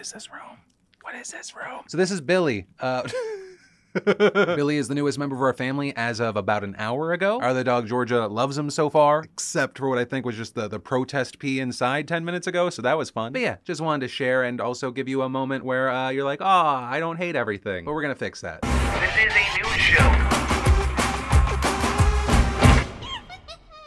is this room? What is this room? So this is Billy. Billy is the newest member of our family as of about an hour ago. Our other dog, Georgia, loves him so far, except for what I think was just the protest pee inside 10 minutes ago, so that was fun. But yeah, just wanted to share and also give you a moment where you're like, ah, I don't hate everything. But we're gonna fix that. This is a news show.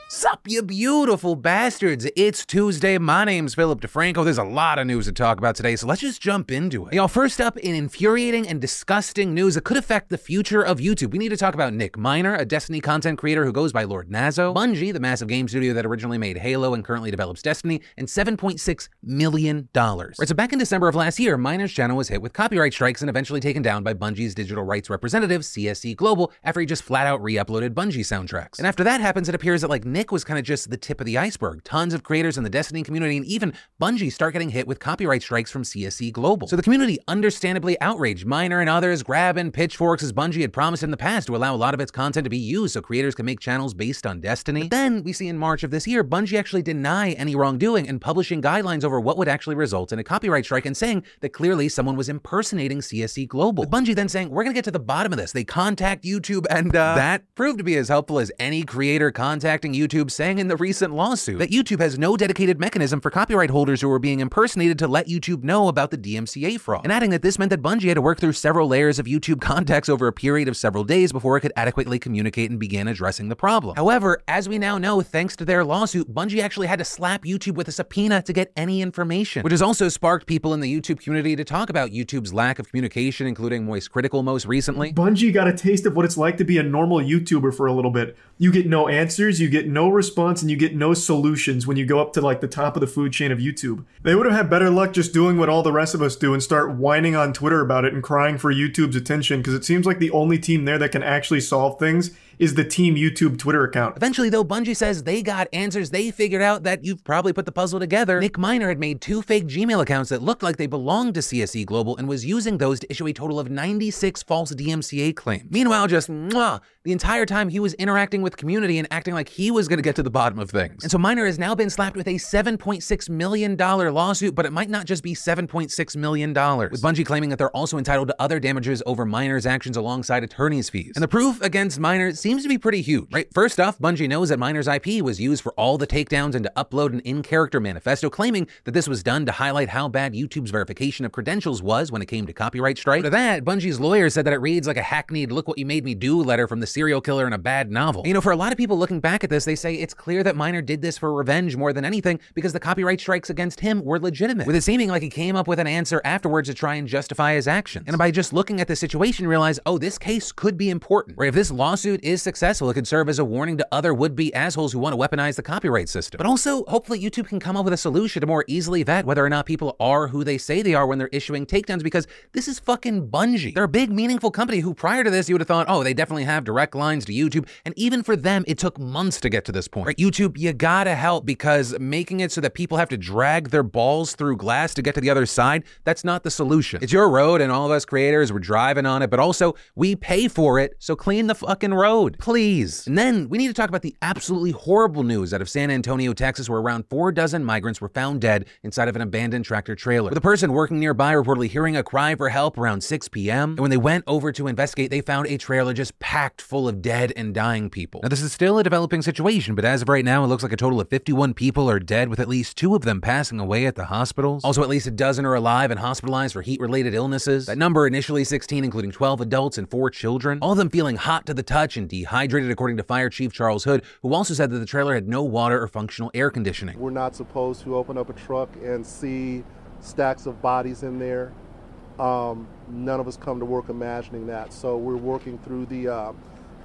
Sup, you beautiful bastards. It's Tuesday. My name's Philip DeFranco. There's a lot of news to talk about today, so let's just jump into it. Y'all, first up, in infuriating and disgusting news that could affect the future of YouTube, we need to talk about Nick Miner, a Destiny content creator who goes by Lord Nazo, Bungie, the massive game studio that originally made Halo and currently develops Destiny, and $7.6 million. Right, so back in December of last year, Miner's channel was hit with copyright strikes and eventually taken down by Bungie's digital rights representative, CSE Global, after he just flat out re-uploaded Bungie soundtracks. And after that happens, it appears that, like, Nick was kind of just the tip of the iceberg. Tons of creators in the Destiny community and even Bungie start getting hit with copyright strikes from CSE Global. So the community understandably outraged, Miner and others grabbing pitchforks as Bungie had promised in the past to allow a lot of its content to be used so creators can make channels based on Destiny. But then we see in March of this year, Bungie actually deny any wrongdoing and publishing guidelines over what would actually result in a copyright strike and saying that clearly someone was impersonating CSE Global. With Bungie then saying, we're gonna get to the bottom of this. They contact YouTube and that proved to be as helpful as any creator contacting YouTube saying in the recent lawsuit that YouTube has no dedicated mechanism for copyright holders who are being impersonated to let YouTube know about the DMCA fraud, and adding that this meant that Bungie had to work through several layers of YouTube contacts over a period of several days before it could adequately communicate and begin addressing the problem. However, as we now know, thanks to their lawsuit, Bungie actually had to slap YouTube with a subpoena to get any information, which has also sparked people in the YouTube community to talk about YouTube's lack of communication, including Moist Critical most recently. Bungie got a taste of what it's like to be a normal YouTuber for a little bit. You get no answers, you get no response, and you get no solutions when you go up to like the top of the food chain of YouTube. They would have had better luck just doing what all the rest of us do and start whining on Twitter about it and crying for YouTube's attention, because it seems like the only team there that can actually solve things is the Team YouTube Twitter account. Eventually, though, Bungie says they got answers. They figured out that you've probably put the puzzle together. Nick Miner had made two fake Gmail accounts that looked like they belonged to CSE Global and was using those to issue a total of 96 false DMCA claims. Meanwhile, just the entire time he was interacting with community and acting like he was going to get to the bottom of things. And so Miner has now been slapped with a $7.6 million lawsuit, but it might not just be $7.6 million, with Bungie claiming that they're also entitled to other damages over Miner's actions alongside attorney's fees. And the proof against Miner seems to be pretty huge, right? First off, Bungie knows that Miner's IP was used for all the takedowns and to upload an in-character manifesto claiming that this was done to highlight how bad YouTube's verification of credentials was when it came to copyright strike. For that, Bungie's lawyer said that it reads like a hackneyed look what you made me do letter from the serial killer in a bad novel. And, you know, for a lot of people looking back at this, they say it's clear that Miner did this for revenge more than anything because the copyright strikes against him were legitimate, with it seeming like he came up with an answer afterwards to try and justify his actions. And by just looking at the situation, realize, oh, this case could be important, right? If this lawsuit is successful, it could serve as a warning to other would-be assholes who want to weaponize the copyright system. But also, hopefully YouTube can come up with a solution to more easily vet whether or not people are who they say they are when they're issuing takedowns, because this is fucking Bungie. They're a big, meaningful company who prior to this, you would have thought, oh, they definitely have direct lines to YouTube. And even for them, it took months to get to this point. Right? YouTube, you gotta help, because making it so that people have to drag their balls through glass to get to the other side, that's not the solution. It's your road and all of us creators, we're driving on it, but also we pay for it, so clean the fucking road. Please. And then we need to talk about the absolutely horrible news out of San Antonio, Texas, where around 4 dozen migrants were found dead inside of an abandoned tractor trailer, with a person working nearby reportedly hearing a cry for help around 6 p.m. And when they went over to investigate, they found a trailer just packed full of dead and dying people. Now, this is still a developing situation, but as of right now, it looks like a total of 51 people are dead, with at least 2 of them passing away at the hospitals. Also, at least a dozen are alive and hospitalized for heat-related illnesses. That number initially 16, including 12 adults and 4 children, all of them feeling hot to the touch and dehydrated, according to Fire Chief Charles Hood, who also said that the trailer had no water or functional air conditioning. We're not supposed to open up a truck and see stacks of bodies in there. None of us come to work imagining that, so we're working through the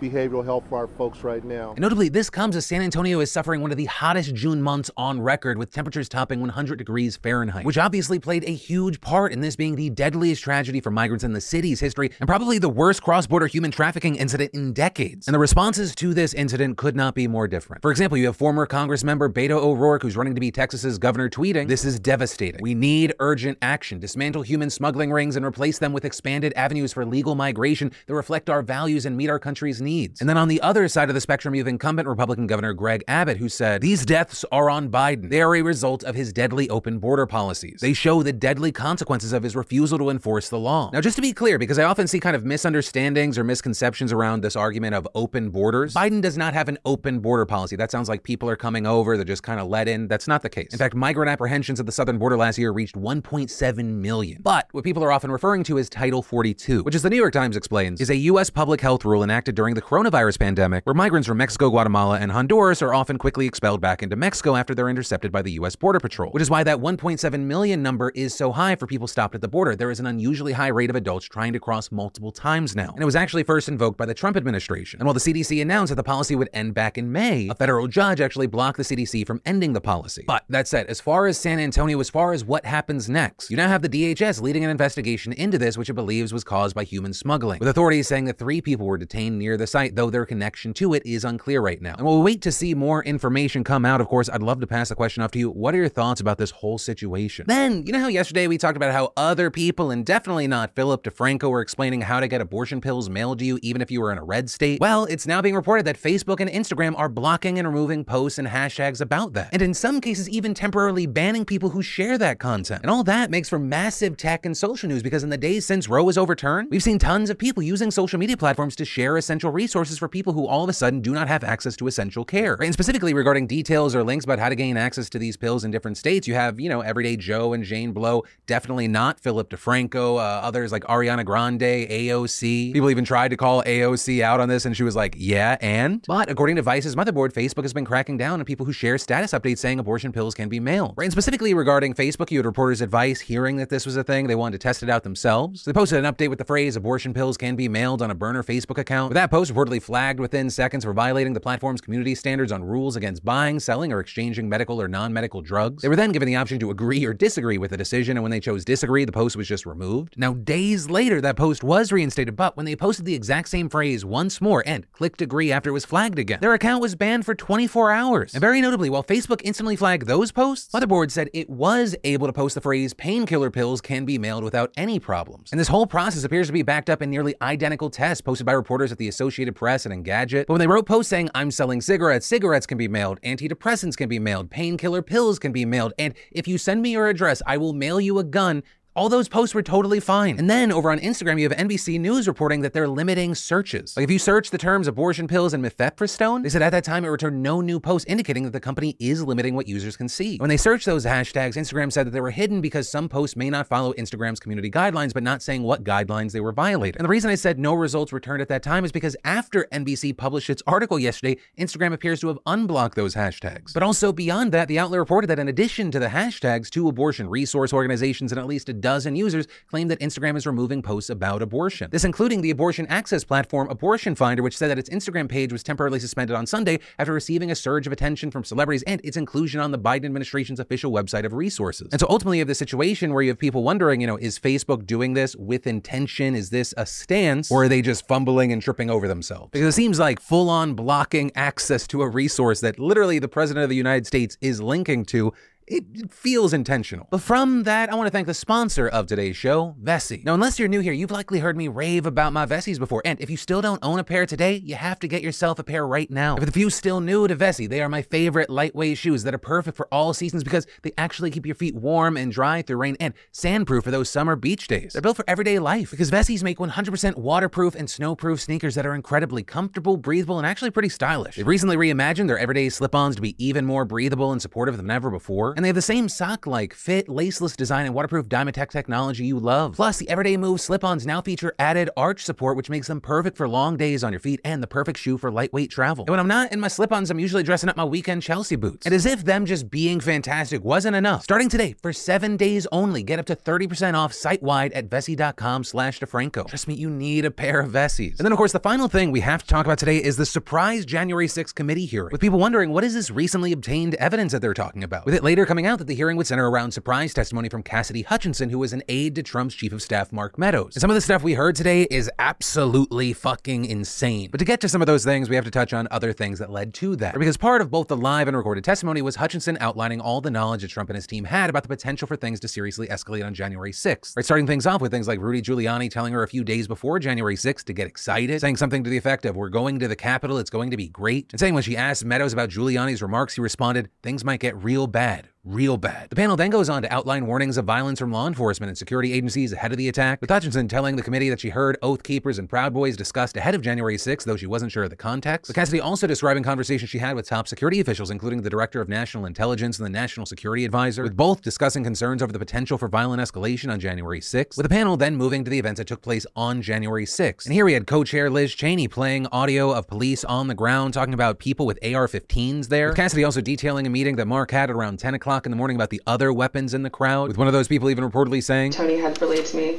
behavioral health for our folks right now. And notably, this comes as San Antonio is suffering one of the hottest June months on record, with temperatures topping 100 degrees Fahrenheit, which obviously played a huge part in this being the deadliest tragedy for migrants in the city's history and probably the worst cross-border human trafficking incident in decades. And the responses to this incident could not be more different. For example, you have former Congress member Beto O'Rourke, who's running to be Texas's governor, tweeting, "This is devastating. We need urgent action. Dismantle human smuggling rings and replace them with expanded avenues for legal migration that reflect our values and meet our country's needs. needs. And then on the other side of the spectrum, you have incumbent Republican Governor Greg Abbott, who said, these deaths are on Biden. They are a result of his deadly open border policies. They show the deadly consequences of his refusal to enforce the law. Now, just to be clear, because I often see kind of misunderstandings or misconceptions around this argument of open borders, Biden does not have an open border policy. That sounds like people are coming over, they're just kind of let in. That's not the case. In fact, migrant apprehensions at the southern border last year reached 1.7 million. But what people are often referring to is Title 42, which, as the New York Times explains, is a U.S. public health rule enacted during the coronavirus pandemic, where migrants from Mexico, Guatemala, and Honduras are often quickly expelled back into Mexico after they're intercepted by the U.S. Border Patrol, which is why that 1.7 million number is so high for people stopped at the border. There is an unusually high rate of adults trying to cross multiple times now. And it was actually first invoked by the Trump administration. And while the CDC announced that the policy would end back in May, a federal judge actually blocked the CDC from ending the policy. But that said, as far as San Antonio, as far as what happens next, you now have the DHS leading an investigation into this, which it believes was caused by human smuggling, with authorities saying that 3 people were detained near the site, though their connection to it is unclear right now. And we'll wait to see more information come out. Of course, I'd love to pass the question off to you. What are your thoughts about this whole situation? Then, you know how yesterday we talked about how other people, and definitely not Philip DeFranco, were explaining how to get abortion pills mailed to you even if you were in a red state? Well, it's now being reported that Facebook and Instagram are blocking and removing posts and hashtags about that, and in some cases even temporarily banning people who share that content. And all that makes for massive tech and social news, because in the days since Roe was overturned, we've seen tons of people using social media platforms to share essential resources for people who all of a sudden do not have access to essential care. Right? And specifically regarding details or links about how to gain access to these pills in different states, you have, you know, Everyday Joe and Jane Blow, definitely not Philip DeFranco, others like Ariana Grande, AOC. People even tried to call AOC out on this, and she was like, yeah, and? But according to Vice's motherboard, Facebook has been cracking down on people who share status updates saying abortion pills can be mailed. Right? And specifically regarding Facebook, you had reporters at Vice hearing that this was a thing. They wanted to test it out themselves. So they posted an update with the phrase, abortion pills can be mailed, on a burner Facebook account, with that post reportedly flagged within seconds for violating the platform's community standards on rules against buying, selling, or exchanging medical or non-medical drugs. They were then given the option to agree or disagree with the decision, and when they chose disagree, the post was just removed. Now, days later, that post was reinstated, but when they posted the exact same phrase once more and clicked agree after it was flagged again, their account was banned for 24 hours. And very notably, while Facebook instantly flagged those posts, motherboard said it was able to post the phrase painkiller pills can be mailed without any problems. And this whole process appears to be backed up in nearly identical tests posted by reporters at the Associated Press and Engadget. But when they wrote posts saying, I'm selling cigarettes, cigarettes can be mailed, antidepressants can be mailed, painkiller pills can be mailed, and if you send me your address, I will mail you a gun, all those posts were totally fine. And then over on Instagram, you have NBC News reporting that they're limiting searches. Like if you search the terms abortion pills and mifepristone, they said at that time it returned no new posts, indicating that the company is limiting what users can see. When they searched those hashtags, Instagram said that they were hidden because some posts may not follow Instagram's community guidelines, but not saying what guidelines they were violating. And the reason I said no results returned at that time is because after NBC published its article yesterday, Instagram appears to have unblocked those hashtags. But also beyond that, the outlet reported that in addition to the hashtags, 2 abortion resource organizations and at least a dozen users claim that Instagram is removing posts about abortion. This including the abortion access platform Abortion Finder, which said that its Instagram page was temporarily suspended on Sunday after receiving a surge of attention from celebrities and its inclusion on the Biden administration's official website of resources. And so ultimately you have this situation where you have people wondering, you know, is Facebook doing this with intention? Is this a stance? Or are they just fumbling and tripping over themselves? Because it seems like full-on blocking access to a resource that literally the president of the United States is linking to, it feels intentional. But from that, I want to thank the sponsor of today's show, Vessi. Now, unless you're new here, you've likely heard me rave about my Vessis before. And if you still don't own a pair today, you have to get yourself a pair right now. And for the few still new to Vessi, they are my favorite lightweight shoes that are perfect for all seasons because they actually keep your feet warm and dry through rain and sandproof for those summer beach days. They're built for everyday life because Vessis make 100% waterproof and snowproof sneakers that are incredibly comfortable, breathable, and actually pretty stylish. They've recently reimagined their everyday slip-ons to be even more breathable and supportive than ever before. And they have the same sock-like fit, laceless design, and waterproof Dymotech technology you love. Plus, the Everyday Move slip-ons now feature added arch support, which makes them perfect for long days on your feet and the perfect shoe for lightweight travel. And when I'm not in my slip-ons, I'm usually dressing up my weekend Chelsea boots. And as if them just being fantastic wasn't enough, starting today, for 7 days only, get up to 30% off site-wide at vessi.com/DeFranco. Trust me, you need a pair of Vessis. And then, of course, the final thing we have to talk about today is the surprise January 6th committee hearing, with people wondering, what is this recently obtained evidence that they're talking about? With it later coming out that the hearing would center around surprise testimony from Cassidy Hutchinson, who was an aide to Trump's chief of staff, Mark Meadows. And some of the stuff we heard today is absolutely fucking insane. But to get to some of those things, we have to touch on other things that led to that. Because part of both the live and recorded testimony was Hutchinson outlining all the knowledge that Trump and his team had about the potential for things to seriously escalate on January 6th. Right, starting things off with things like Rudy Giuliani telling her a few days before January 6th to get excited, saying something to the effect of, "We're going to the Capitol, it's going to be great," and saying when she asked Meadows about Giuliani's remarks, he responded, "Things might get real bad. Real bad." The panel then goes on to outline warnings of violence from law enforcement and security agencies ahead of the attack, with Hutchinson telling the committee that she heard Oath Keepers and Proud Boys discussed ahead of January 6th, though she wasn't sure of the context. With Cassidy also describing conversations she had with top security officials, including the Director of National Intelligence and the National Security Advisor, with both discussing concerns over the potential for violent escalation on January 6th, with the panel then moving to the events that took place on January 6th. And here we had co-chair Liz Cheney playing audio of police on the ground talking about people with AR-15s there, with Cassidy also detailing a meeting that Mark had around 10 o'clock in the morning about the other weapons in the crowd, with one of those people even reportedly saying, "Tony had relayed to me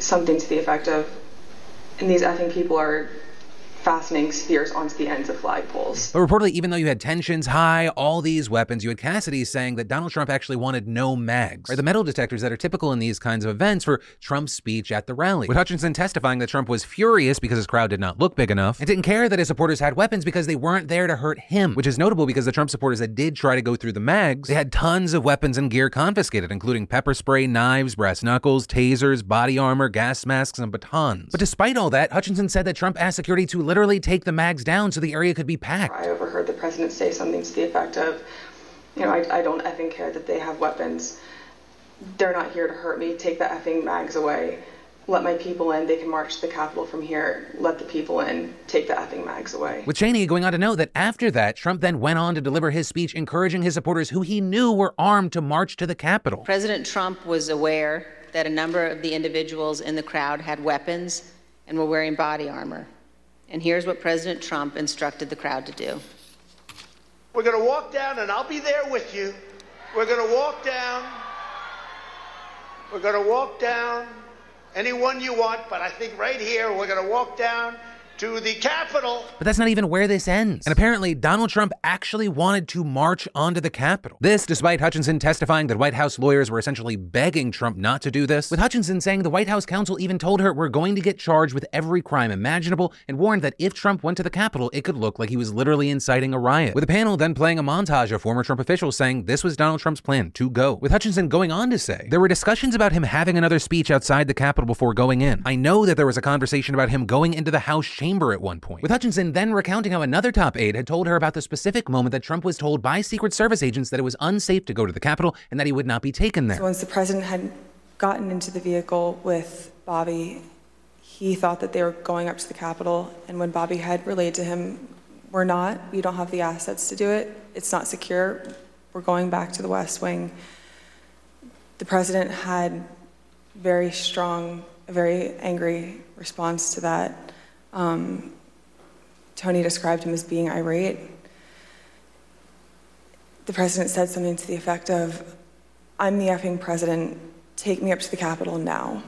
something to the effect of, and these effing people are fastening spears onto the ends of flagpoles." But reportedly, even though you had tensions high, all these weapons, you had Cassidy saying that Donald Trump actually wanted no mags, or the metal detectors that are typical in these kinds of events for Trump's speech at the rally, with Hutchinson testifying that Trump was furious because his crowd did not look big enough and didn't care that his supporters had weapons because they weren't there to hurt him, which is notable because the Trump supporters that did try to go through the mags, they had tons of weapons and gear confiscated, including pepper spray, knives, brass knuckles, tasers, body armor, gas masks, and batons. But despite all that, Hutchinson said that Trump asked security to literally take the mags down so the area could be packed. "I overheard the president say something to the effect of, I don't effing care that they have weapons. They're not here to hurt me. Take the effing mags away. Let my people in. They can march to the Capitol from here. Let the people in. Take the effing mags away." With Cheney going on to note that after that, Trump then went on to deliver his speech encouraging his supporters, who he knew were armed, to march to the Capitol. "President Trump was aware that a number of the individuals in the crowd had weapons and were wearing body armor. And here's what President Trump instructed the crowd to do. We're going to walk down, and I'll be there with you. We're going to walk down. We're going to walk down anyone you want, but I think right here we're going to walk down to the Capitol." But that's not even where this ends. And apparently, Donald Trump actually wanted to march onto the Capitol. This, despite Hutchinson testifying that White House lawyers were essentially begging Trump not to do this, with Hutchinson saying the White House counsel even told her, "We're going to get charged with every crime imaginable," and warned that if Trump went to the Capitol, it could look like he was literally inciting a riot. With the panel then playing a montage of former Trump officials saying this was Donald Trump's plan to go, with Hutchinson going on to say, "There were discussions about him having another speech outside the Capitol before going in. I know that there was a conversation about him going into the House chamber at one point," with Hutchinson then recounting how another top aide had told her about the specific moment that Trump was told by Secret Service agents that it was unsafe to go to the Capitol and that he would not be taken there. "So once the president had gotten into the vehicle with Bobby, he thought that they were going up to the Capitol, and when Bobby had relayed to him, 'We're not, we don't have the assets to do it, it's not secure, we're going back to the West Wing,' the president had a very angry response to that. Tony described him as being irate. The president said something to the effect of, 'I'm the effing president, take me up to the Capitol now.'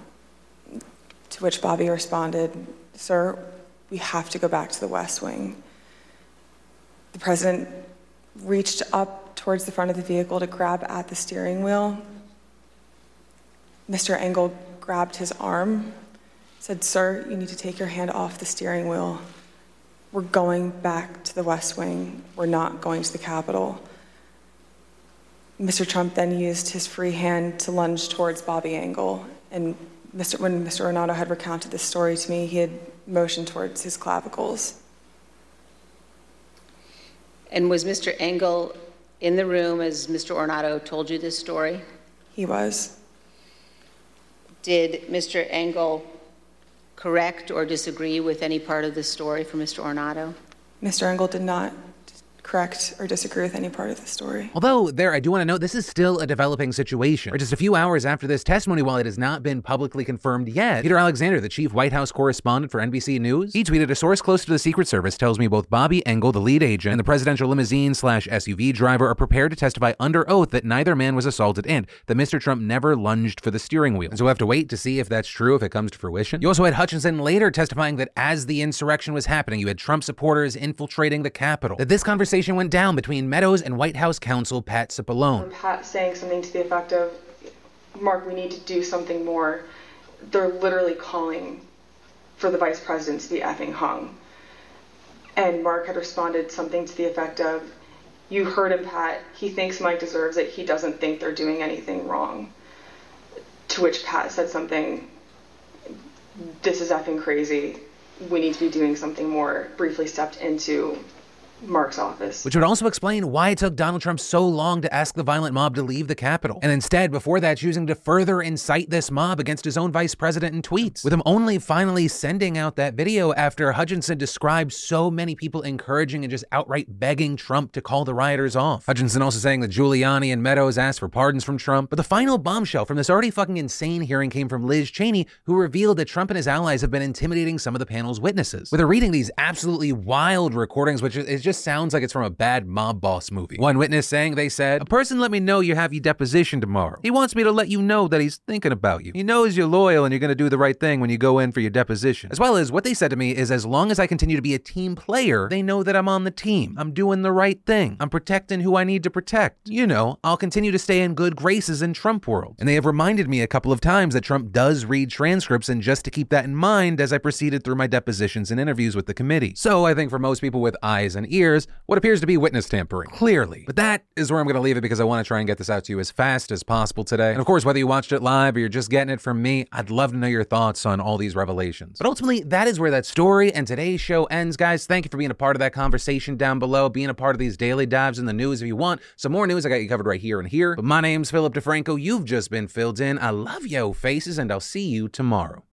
To which Bobby responded, 'Sir, we have to go back to the West Wing.' The president reached up towards the front of the vehicle to grab at the steering wheel. Mr. Engel grabbed his arm, said, 'Sir, you need to take your hand off the steering wheel. We're going back to the West Wing. We're not going to the Capitol.' Mr. Trump then used his free hand to lunge towards Bobby Engel. And when Mr. Ornato had recounted this story to me, he had motioned towards his clavicles." "And was Mr. Engel in the room as Mr. Ornato told you this story?" "He was." "Did Mr. Engel correct or disagree with any part of the story for Mr. Ornato?" "Mr. Engel did not correct or disagree with any part of the story." Although there, I do want to note, this is still a developing situation. Or just a few hours after this testimony, while it has not been publicly confirmed yet, Peter Alexander, the chief White House correspondent for NBC News, he tweeted, "A source close to the Secret Service tells me both Bobby Engel, the lead agent, and the presidential limousine/SUV driver are prepared to testify under oath that neither man was assaulted and that Mr. Trump never lunged for the steering wheel." And so we'll have to wait to see if that's true, if it comes to fruition. You also had Hutchinson later testifying that as the insurrection was happening, you had Trump supporters infiltrating the Capitol, that this conversation conversation went down between Meadows and White House counsel Pat Cipollone. Pat saying something to the effect of, Mark, we need to do something more. They're literally calling for the vice president to be effing hung. And Mark had responded something to the effect of, you heard him, Pat. He thinks Mike deserves it. He doesn't think they're doing anything wrong. To which Pat said something, this is effing crazy. We need to be doing something more. Briefly stepped into Mark's office. Which would also explain why it took Donald Trump so long to ask the violent mob to leave the Capitol. And instead, before that, choosing to further incite this mob against his own vice president in tweets. With him only finally sending out that video after Hutchinson described so many people encouraging and just outright begging Trump to call the rioters off. Hutchinson also saying that Giuliani and Meadows asked for pardons from Trump. But the final bombshell from this already fucking insane hearing came from Liz Cheney, who revealed that Trump and his allies have been intimidating some of the panel's witnesses. With her reading these absolutely wild recordings, which is just sounds like it's from a bad mob boss movie. One witness saying they said, a person let me know you have your deposition tomorrow. He wants me to let you know that he's thinking about you. He knows you're loyal and you're going to do the right thing when you go in for your deposition. As well as what they said to me is as long as I continue to be a team player, they know that I'm on the team. I'm doing the right thing. I'm protecting who I need to protect. You know, I'll continue to stay in good graces in Trump world. And they have reminded me a couple of times that Trump does read transcripts and just to keep that in mind as I proceeded through my depositions and interviews with the committee. So I think for most people with eyes and ears, what appears to be witness tampering, clearly. But that is where I'm going to leave it because I want to try and get this out to you as fast as possible today. And of course, whether you watched it live or you're just getting it from me, I'd love to know your thoughts on all these revelations. But ultimately, that is where that story and today's show ends, guys. Thank you for being a part of that conversation down below, being a part of these daily dives in the news. If you want some more news, I got you covered right here and here. But my name's Philip DeFranco. You've just been filled in. I love yo faces, and I'll see you tomorrow.